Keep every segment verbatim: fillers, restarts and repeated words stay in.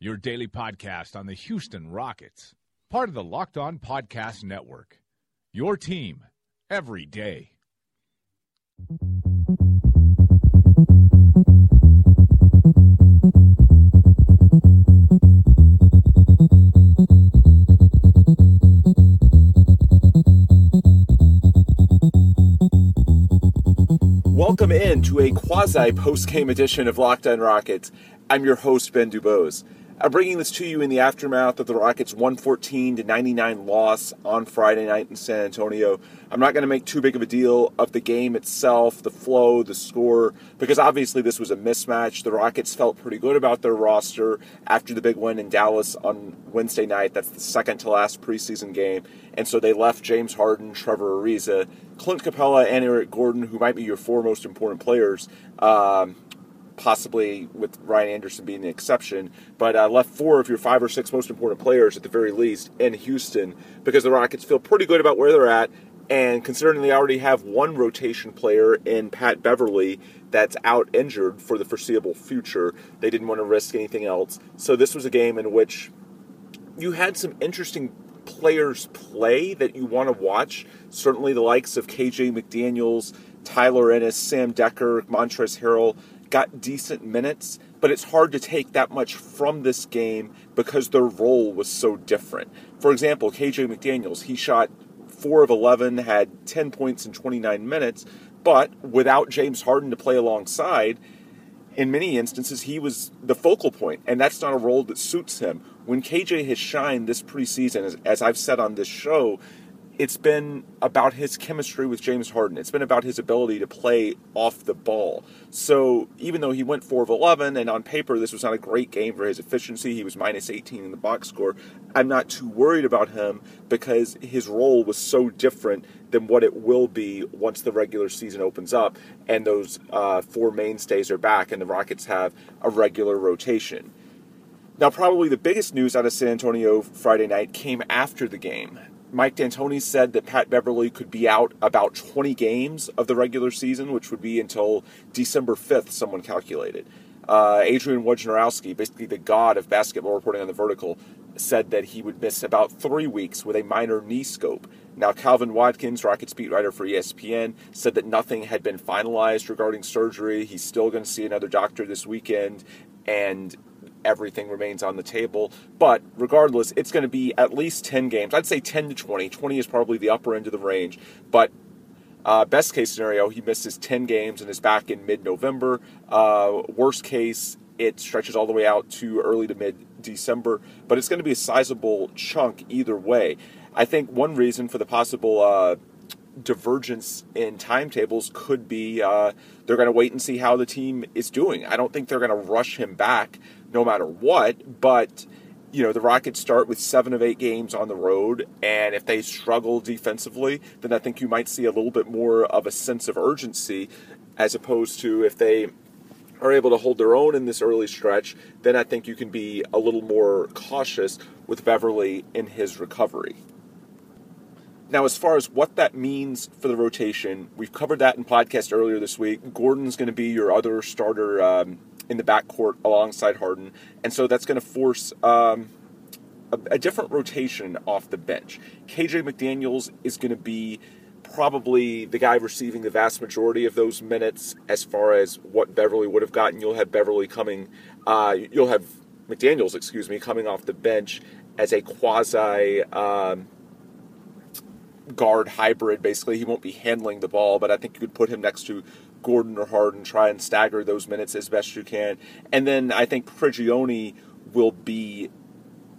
your daily podcast on the Houston Rockets. Part of the Locked On Podcast Network. Your team every day. Welcome in to a quasi-post-game edition of Locked On Rockets. I'm your host, Ben DuBose. I'm bringing this to you in the aftermath of the Rockets' one fourteen to ninety-nine loss on Friday night in San Antonio. I'm not going to make too big of a deal of the game itself, the flow, the score, because obviously this was a mismatch. The Rockets felt pretty good about their roster after the big win in Dallas on Wednesday night. That's the second to last preseason game. And so they left James Harden, Trevor Ariza, Clint Capella, and Eric Gordon, who might be your four most important players, um... possibly with Ryan Anderson being the exception, but uh, left four of your five or six most important players at the very least in Houston because the Rockets feel pretty good about where they're at, and considering they already have one rotation player in Pat Beverly that's out injured for the foreseeable future, they didn't want to risk anything else. So this was a game in which you had some interesting players play that you want to watch, certainly the likes of K J McDaniels, Tyler Ennis, Sam Decker, Montrezl Harrell, got decent minutes, but it's hard to take that much from this game because their role was so different. For example, K J McDaniels, he shot four of eleven, had ten points in twenty-nine minutes, but without James Harden to play alongside, in many instances, he was the focal point, and that's not a role that suits him. When K J has shined this preseason, as, as I've said on this show, it's been about his chemistry with James Harden. It's been about his ability to play off the ball. So even though he went four of eleven, and on paper this was not a great game for his efficiency, he was minus eighteen in the box score, I'm not too worried about him because his role was so different than what it will be once the regular season opens up and those uh, four mainstays are back and the Rockets have a regular rotation. Now probably the biggest news out of San Antonio Friday night came after the game. Mike D'Antoni said that Pat Beverly could be out about twenty games of the regular season, which would be until December fifth, someone calculated. Uh, Adrian Wojnarowski, basically the god of basketball reporting on The Vertical, said that he would miss about three weeks with a minor knee scope. Now, Calvin Watkins, Rockets beat writer for E S P N, said that nothing had been finalized regarding surgery. He's still going to see another doctor this weekend, and everything remains on the table. But regardless, it's going to be at least ten games. I'd say ten to twenty. twenty is probably the upper end of the range. But uh, best case scenario, he misses ten games and is back in mid-November. Uh, worst case, it stretches all the way out to early to mid-December. But it's going to be a sizable chunk either way. I think one reason for the possible uh, divergence in timetables could be uh, they're going to wait and see how the team is doing. I don't think they're going to rush him back no matter what, but you know, the Rockets start with seven of eight games on the road, and if they struggle defensively, then I think you might see a little bit more of a sense of urgency, as opposed to if they are able to hold their own in this early stretch, then I think you can be a little more cautious with Beverly in his recovery. Now, as far as what that means for the rotation, we've covered that in podcast earlier this week. Gordon's going to be your other starter um, in the backcourt alongside Harden, and so that's going to force um, a, a different rotation off the bench. K J McDaniels is going to be probably the guy receiving the vast majority of those minutes as far as what Beverly would have gotten. You'll have Beverly coming, uh, you'll have McDaniels, excuse me, coming off the bench as a quasi Um, guard hybrid. Basically, he won't be handling the ball, but I think you could put him next to Gordon or Harden, try and stagger those minutes as best you can. And then I think Prigioni will be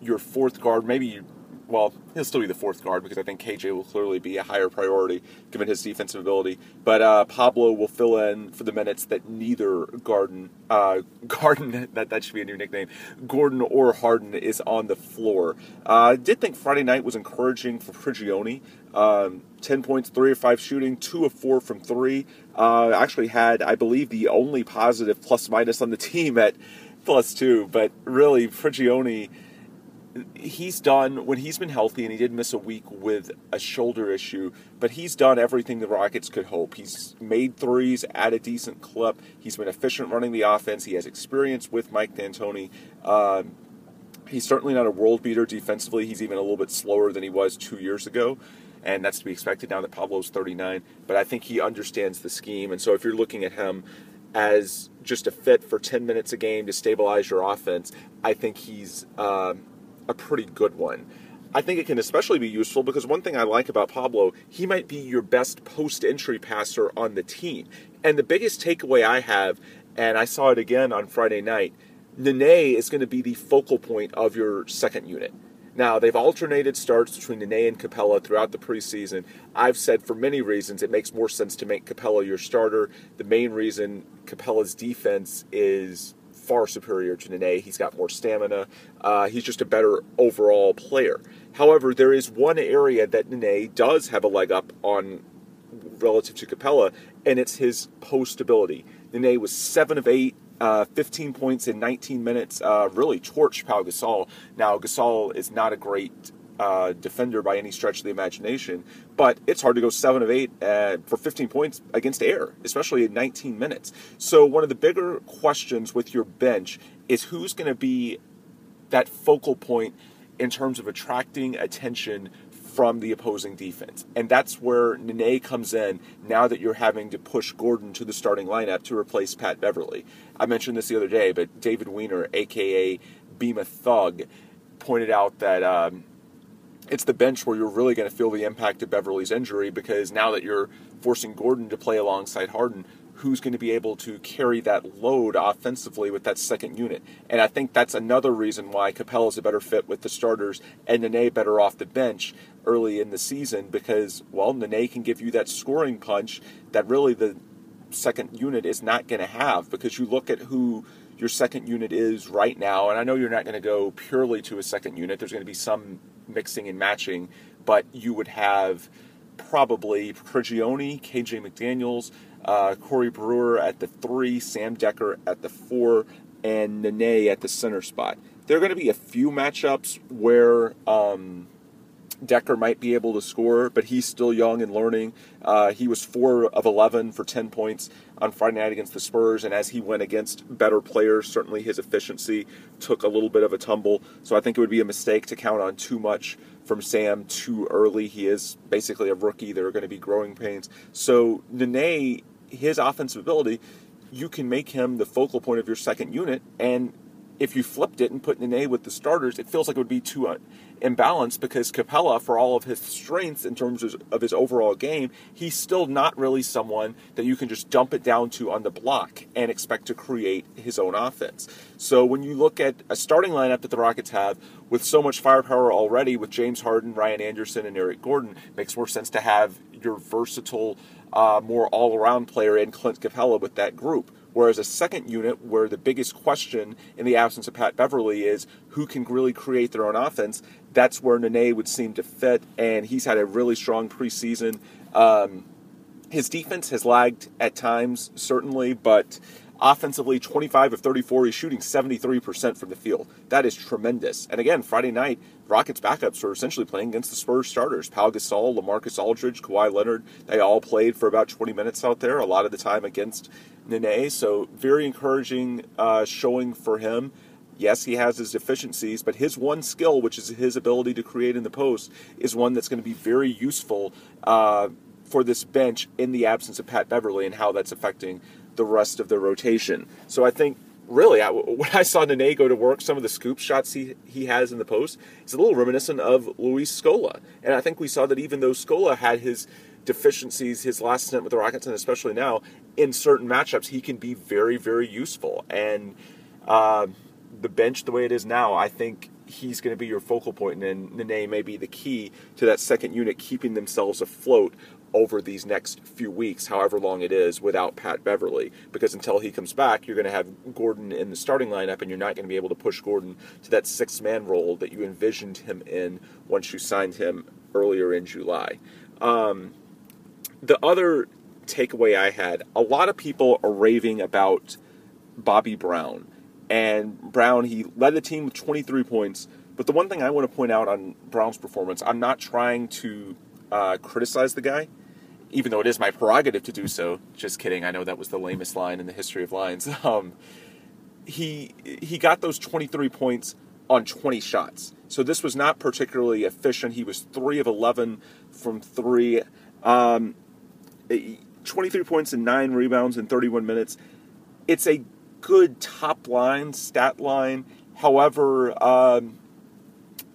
your fourth guard. Maybe you well, he'll still be the fourth guard because I think K J will clearly be a higher priority given his defensive ability. But uh, Pablo will fill in for the minutes that neither Garden, uh, Garden that, that should be a new nickname, Gordon or Harden is on the floor. Uh, I did think Friday night was encouraging for Prigioni. Um, ten points, three of five shooting, two of four from three. Uh, actually had, I believe, the only positive plus-minus on the team at plus two. But really, Prigioni, he's done, when he's been healthy, and he did miss a week with a shoulder issue, but he's done everything the Rockets could hope. He's made threes at a decent clip. He's been efficient running the offense. He has experience with Mike D'Antoni. Um, he's certainly not a world beater defensively. He's even a little bit slower than he was two years ago. And that's to be expected now that Pablo's thirty-nine. But I think he understands the scheme. And so if you're looking at him as just a fit for ten minutes a game to stabilize your offense, I think he's uh, a pretty good one. I think it can especially be useful because one thing I like about Pablo, he might be your best post-entry passer on the team. And the biggest takeaway I have, and I saw it again on Friday night, Nene is going to be the focal point of your second unit. Now, they've alternated starts between Nene and Capella throughout the preseason. I've said for many reasons it makes more sense to make Capella your starter. The main reason, Capella's defense is far superior to Nene. He's got more stamina. Uh, he's just a better overall player. However, there is one area that Nene does have a leg up on relative to Capella, and it's his post ability. Nene was seven of eight. Uh, fifteen points in nineteen minutes, uh, really torched Pau Gasol. Now, Gasol is not a great uh, defender by any stretch of the imagination, but it's hard to go seven of eight uh, for fifteen points against air, especially in nineteen minutes. So one of the bigger questions with your bench is who's going to be that focal point in terms of attracting attention from the opposing defense. And that's where Nene comes in now that you're having to push Gordon to the starting lineup to replace Pat Beverly. I mentioned this the other day, but David Weiner, a k a. Bema Thug, pointed out that um, it's the bench where you're really going to feel the impact of Beverly's injury because now that you're forcing Gordon to play alongside Harden, who's going to be able to carry that load offensively with that second unit. And I think that's another reason why Capella's a better fit with the starters and Nene better off the bench early in the season because, well, Nene can give you that scoring punch that really the second unit is not going to have because you look at who your second unit is right now, and I know you're not going to go purely to a second unit. There's going to be some mixing and matching, but you would have probably Prigioni, K J McDaniels, Uh, Corey Brewer at the three, Sam Decker at the four, and Nene at the center spot. There are going to be a few matchups where um, Decker might be able to score, but he's still young and learning. Uh, he was four of eleven for ten points on Friday night against the Spurs, and as he went against better players, certainly his efficiency took a little bit of a tumble. So I think it would be a mistake to count on too much from Sam too early. He is basically a rookie. There are going to be growing pains. So Nene, his offensive ability, you can make him the focal point of your second unit. And if you flipped it and put Nene with the starters, it feels like it would be too un- imbalanced because Capella, for all of his strengths in terms of, of his overall game, he's still not really someone that you can just dump it down to on the block and expect to create his own offense. So when you look at a starting lineup that the Rockets have with so much firepower already with James Harden, Ryan Anderson, and Eric Gordon, it makes more sense to have your versatile Uh, more all-around player in Clint Capella with that group. Whereas a second unit where the biggest question in the absence of Pat Beverly is who can really create their own offense, that's where Nene would seem to fit, and he's had a really strong preseason. Um, his defense has lagged at times, certainly, but offensively, twenty-five of thirty-four, he's shooting seventy-three percent from the field. That is tremendous. And again, Friday night, Rockets backups were essentially playing against the Spurs starters. Pau Gasol, LaMarcus Aldridge, Kawhi Leonard, they all played for about twenty minutes out there, a lot of the time against Nene. So very encouraging uh, showing for him. Yes, he has his deficiencies, but his one skill, which is his ability to create in the post, is one that's going to be very useful uh, for this bench in the absence of Pat Beverly and how that's affecting the rest of the rotation. So I think, really, I, when I saw Nene go to work, some of the scoop shots he, he has in the post, it's a little reminiscent of Luis Scola. And I think we saw that even though Scola had his deficiencies, his last stint with the Rockets, and especially now, in certain matchups, he can be very, very useful. And uh, the bench, the way it is now, I think he's going to be your focal point, and then Nene may be the key to that second unit keeping themselves afloat over these next few weeks, however long it is, without Pat Beverly. Because until he comes back, you're going to have Gordon in the starting lineup, and you're not going to be able to push Gordon to that six-man role that you envisioned him in once you signed him earlier in July. Um, the other takeaway I had, a lot of people are raving about Bobby Brown. And Brown, he led the team with twenty-three points. But the one thing I want to point out on Brown's performance, I'm not trying to uh, criticize the guy, even though it is my prerogative to do so. Just kidding. I know that was the lamest line in the history of lines. Um, he he got those twenty-three points on twenty shots. So this was not particularly efficient. He was three of eleven from three. Um, twenty-three points and nine rebounds in thirty-one minutes. It's a good top line, stat line. However, um,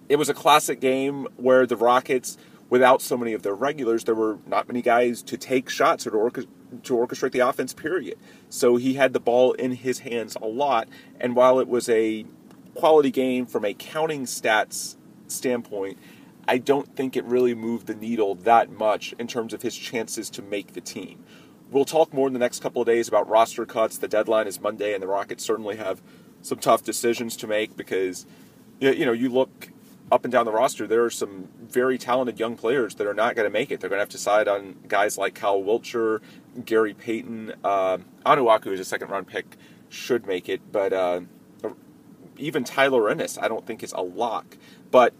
it was a classic game where the Rockets, without so many of their regulars, there were not many guys to take shots or to, orchest- to orchestrate the offense, period. So he had the ball in his hands a lot, and while it was a quality game from a counting stats standpoint, I don't think it really moved the needle that much in terms of his chances to make the team. We'll talk more in the next couple of days about roster cuts. The deadline is Monday, and the Rockets certainly have some tough decisions to make because, you know, you look up and down the roster, there are some very talented young players that are not going to make it. They're going to have to decide on guys like Kyle Wiltjer, Gary Payton. Uh, Onuaku is a second-round pick, should make it, but uh, even Tyler Ennis I don't think is a lock. But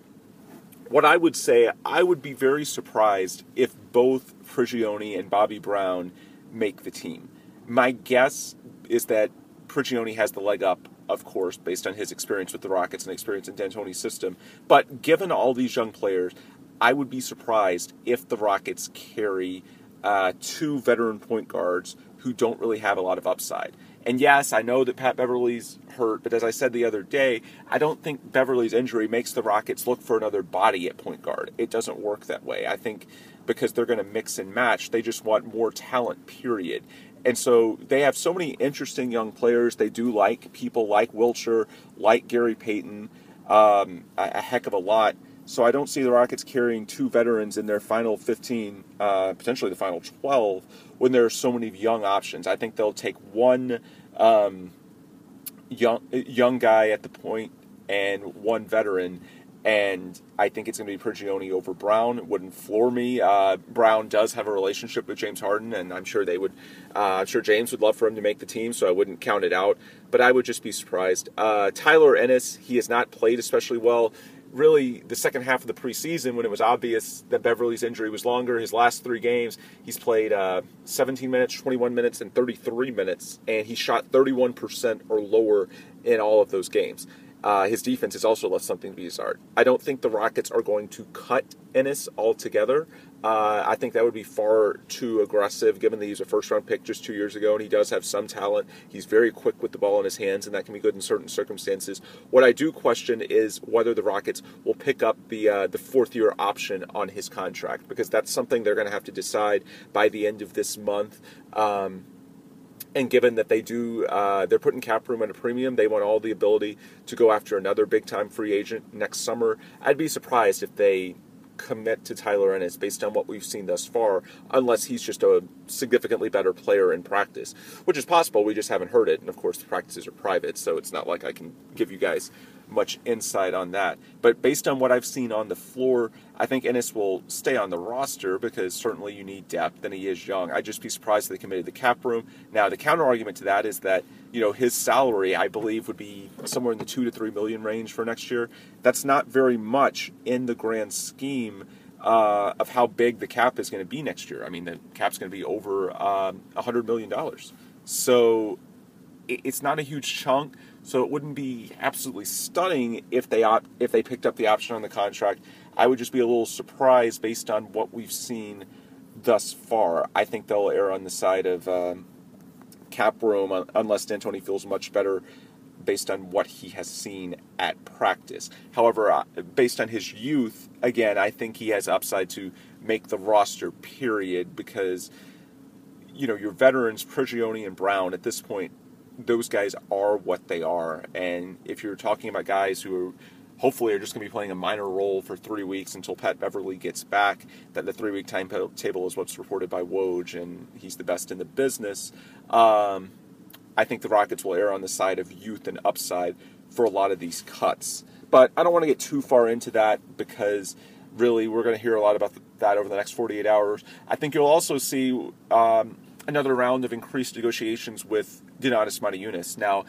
what I would say, I would be very surprised if both Prigioni and Bobby Brown make the team. My guess is that Prigioni has the leg up, of course, based on his experience with the Rockets and experience in D'Antoni's system. But given all these young players, I would be surprised if the Rockets carry uh, two veteran point guards who don't really have a lot of upside. And yes, I know that Pat Beverly's hurt, but as I said the other day, I don't think Beverly's injury makes the Rockets look for another body at point guard. It doesn't work that way. I think because they're going to mix and match, they just want more talent, period. And so they have so many interesting young players. They do like people like Wiltjer, like Gary Payton, um, a, a heck of a lot. So I don't see the Rockets carrying two veterans in their final fifteen, uh, potentially the final twelve, when there are so many young options. I think they'll take one um, young young guy at the point and one veteran, and I think it's going to be Prigioni over Brown. It wouldn't floor me. Uh, Brown does have a relationship with James Harden, and I'm sure they would. Uh, I'm sure James would love for him to make the team, so I wouldn't count it out. But I would just be surprised. Uh, Tyler Ennis, he has not played especially well. Really, the second half of the preseason, when it was obvious that Beverly's injury was longer, his last three games, he's played uh, seventeen minutes, twenty-one minutes, and thirty-three minutes, and he shot thirty-one percent or lower in all of those games. Uh, his defense has also left something to be desired. I don't think the Rockets are going to cut Ennis altogether. Uh, I think that would be far too aggressive, given that he's a first-round pick just two years ago, and he does have some talent. He's very quick with the ball in his hands, and that can be good in certain circumstances. What I do question is whether the Rockets will pick up the uh, the fourth-year option on his contract, because that's something they're going to have to decide by the end of this month. Um And given that they do, uh, they're putting cap room at a premium, they want all the ability to go after another big-time free agent next summer. I'd be surprised if they commit to Tyler Ennis based on what we've seen thus far, unless he's just a significantly better player in practice, which is possible. We just haven't heard it. And, of course, the practices are private, so it's not like I can give you guys much insight on that. But based on what I've seen on the floor, I think Ennis will stay on the roster because certainly you need depth, and he is young. I'd just be surprised they committed the cap room. Now, the counter-argument to that is that, you know, his salary, I believe, would be somewhere in the two to three million dollars range for next year. That's not very much in the grand scheme Uh, of how big the cap is going to be next year. I mean, the cap's going to be over um, one hundred million dollars. So it, it's not a huge chunk, so it wouldn't be absolutely stunning if they op- if they picked up the option on the contract. I would just be a little surprised based on what we've seen thus far. I think they'll err on the side of um, cap room unless D'Antoni feels much better based on what he has seen at practice. However, based on his youth, again, I think he has upside to make the roster, period, because, you know, your veterans, Prigioni and Brown, at this point, those guys are what they are. And if you're talking about guys who hopefully are just going to be playing a minor role for three weeks until Pat Beverly gets back. That the three-week timetable is what's reported by Woj, and he's the best in the business. Um, I think the Rockets will err on the side of youth and upside for a lot of these cuts. But I don't want to get too far into that because, really, we're going to hear a lot about that over the next forty-eight hours. I think you'll also see um, another round of increased negotiations with Donatas Mataiunas. Now,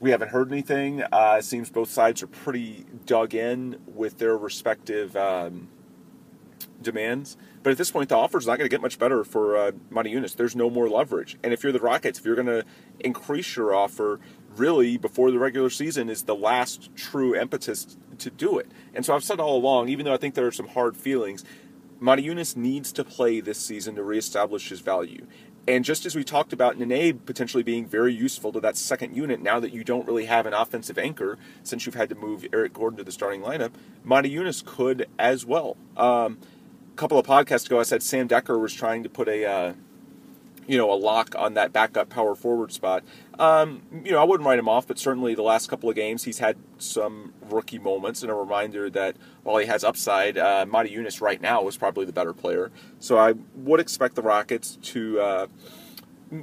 we haven't heard anything. Uh, it seems both sides are pretty dug in with their respective um, demands. But at this point, the offer is not going to get much better for uh, Mataiunas. There's no more leverage. And if you're the Rockets, if you're going to increase your offer, really, before the regular season is the last true impetus to do it. And so I've said all along, even though I think there are some hard feelings, Mataiunas needs to play this season to reestablish his value. And just as we talked about Nene potentially being very useful to that second unit, now that you don't really have an offensive anchor, since you've had to move Eric Gordon to the starting lineup, Mataiunas could as well. Um, a couple of podcasts ago, I said Sam Decker was trying to put a... Uh, you know, a lock on that backup power forward spot. Um, you know, I wouldn't write him off, but certainly the last couple of games he's had some rookie moments and a reminder that while he has upside, uh, Mataiunas right now is probably the better player. So I would expect the Rockets to, uh,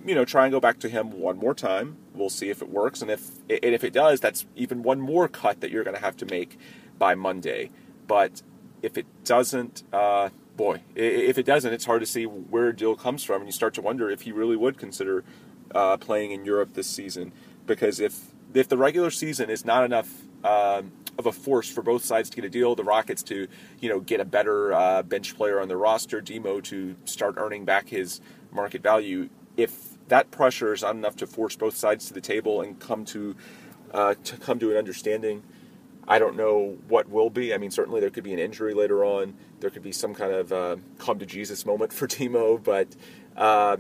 you know, try and go back to him one more time. We'll see if it works. And if, and if it does, that's even one more cut that you're going to have to make by Monday. But if it doesn't... Uh, Boy, if it doesn't, it's hard to see where a deal comes from, and you start to wonder if he really would consider uh, playing in Europe this season. Because if if the regular season is not enough um, of a force for both sides to get a deal, the Rockets to you know get a better uh, bench player on their roster, Demo to start earning back his market value, if that pressure is not enough to force both sides to the table and come to uh, to come to an understanding. I don't know what will be. I mean, certainly there could be an injury later on. There could be some kind of uh, come-to-Jesus moment for Demo. But, uh,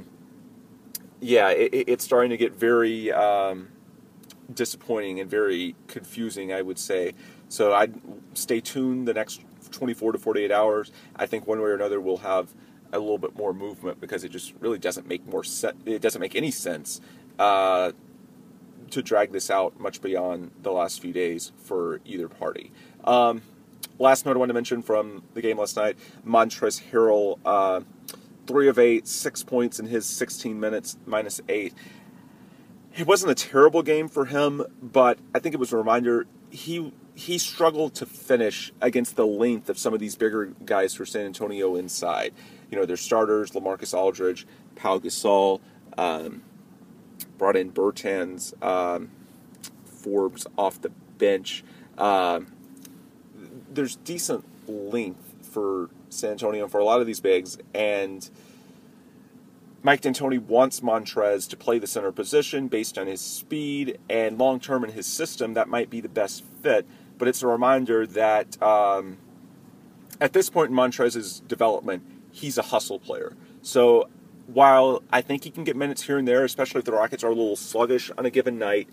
yeah, it, it's starting to get very um, disappointing and very confusing, I would say. So I'd stay tuned the next twenty-four to forty-eight hours. I think one way or another we'll have a little bit more movement because it just really doesn't make more se- It doesn't make any sense uh to drag this out much beyond the last few days for either party. Um, last note I want to mention from the game last night, Montrezl Harrell, uh, three of eight, six points in his sixteen minutes, minus eight. It wasn't a terrible game for him, but I think it was a reminder he he struggled to finish against the length of some of these bigger guys for San Antonio inside. You know, their starters, LaMarcus Aldridge, Pau Gasol, um, brought in Bertans, um, Forbes off the bench. Uh, there's decent length for San Antonio for a lot of these bigs, and Mike D'Antoni wants Montrez to play the center position based on his speed, and long-term in his system, that might be the best fit. But it's a reminder that um, at this point in Montrez's development, he's a hustle player. So while I think he can get minutes here and there, especially if the Rockets are a little sluggish on a given night,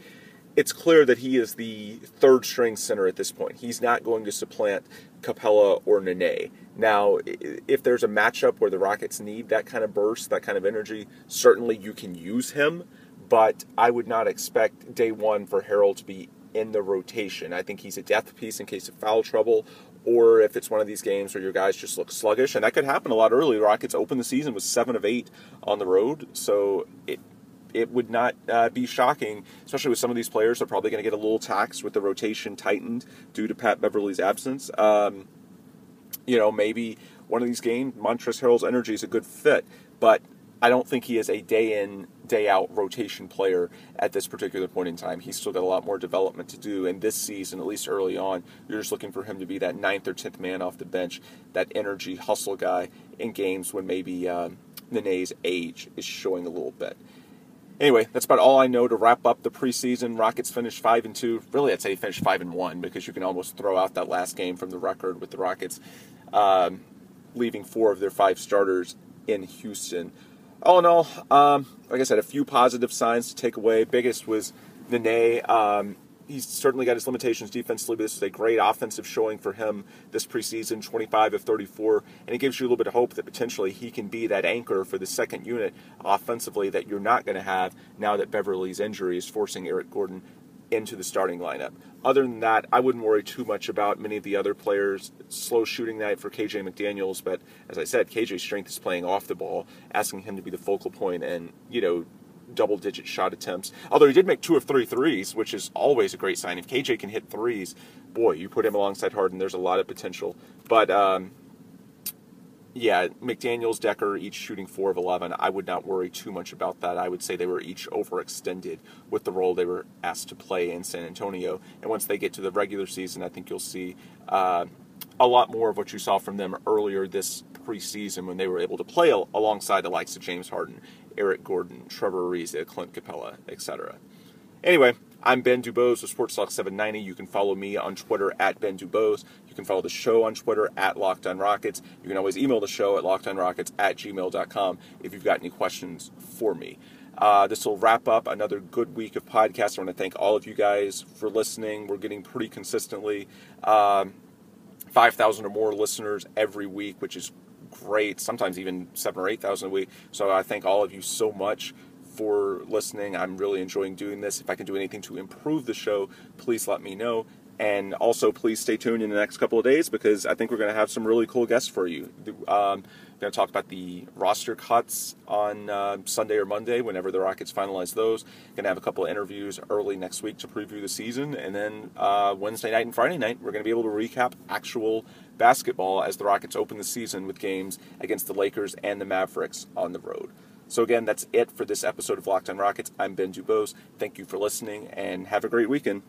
it's clear that he is the third-string center at this point. He's not going to supplant Capella or Nene. Now, if there's a matchup where the Rockets need that kind of burst, that kind of energy, certainly you can use him, but I would not expect day one for Harrell to be in the rotation. I think he's a depth piece in case of foul trouble, or if it's one of these games where your guys just look sluggish, and that could happen a lot early. The Rockets opened the season with seven of eight on the road, so it it would not uh, be shocking, especially with some of these players. They're probably going to get a little taxed with the rotation tightened due to Pat Beverly's absence. Um, you know, maybe one of these games, Montrezl Harrell's energy is a good fit, but I don't think he is a day-in, day-out rotation player at this particular point in time. He's still got a lot more development to do, and this season, at least early on, you're just looking for him to be that ninth or tenth man off the bench, that energy hustle guy in games when maybe um, Nene's age is showing a little bit. Anyway, that's about all I know to wrap up the preseason. Rockets finished five and two. Really, I'd say finished five and one because you can almost throw out that last game from the record with the Rockets um, leaving four of their five starters in Houston. All in all, um, like I said, a few positive signs to take away. Biggest was Nene. Um, he's certainly got his limitations defensively, but this is a great offensive showing for him this preseason, twenty-five of thirty-four. And it gives you a little bit of hope that potentially he can be that anchor for the second unit offensively that you're not going to have now that Beverly's injury is forcing Eric Gordon into the starting lineup. Other than that, I wouldn't worry too much about many of the other players. Slow shooting night for K J McDaniels, but as I said, K J's strength is playing off the ball, asking him to be the focal point and, you know, double-digit shot attempts. Although he did make two of three threes, which is always a great sign. If K J can hit threes, boy, you put him alongside Harden, there's a lot of potential. But, um, yeah, McDaniels, Decker, each shooting four of eleven. I would not worry too much about that. I would say they were each overextended with the role they were asked to play in San Antonio. And once they get to the regular season, I think you'll see uh, a lot more of what you saw from them earlier this preseason when they were able to play al- alongside the likes of James Harden, Eric Gordon, Trevor Ariza, Clint Capella, et cetera. Anyway, I'm Ben DuBose with Sports Talk seven ninety. You can follow me on Twitter at Ben DuBose. You can follow the show on Twitter at Locked On Rockets. You can always email the show at lockedonrockets at gmail dot com if you've got any questions for me. Uh, this will wrap up another good week of podcasts. I want to thank all of you guys for listening. We're getting pretty consistently um, five thousand or more listeners every week, which is great, sometimes even seven or eight thousand a week. So I thank all of you so much for listening. I'm really enjoying doing this. If I can do anything to improve the show, please let me know. And also, please stay tuned in the next couple of days because I think we're going to have some really cool guests for you. Um, we're going to talk about the roster cuts on uh, Sunday or Monday, whenever the Rockets finalize those. Going to have a couple of interviews early next week to preview the season. And then uh, Wednesday night and Friday night, we're going to be able to recap actual basketball as the Rockets open the season with games against the Lakers and the Mavericks on the road. So again, that's it for this episode of Locked On Rockets. I'm Ben DuBose. Thank you for listening, and have a great weekend.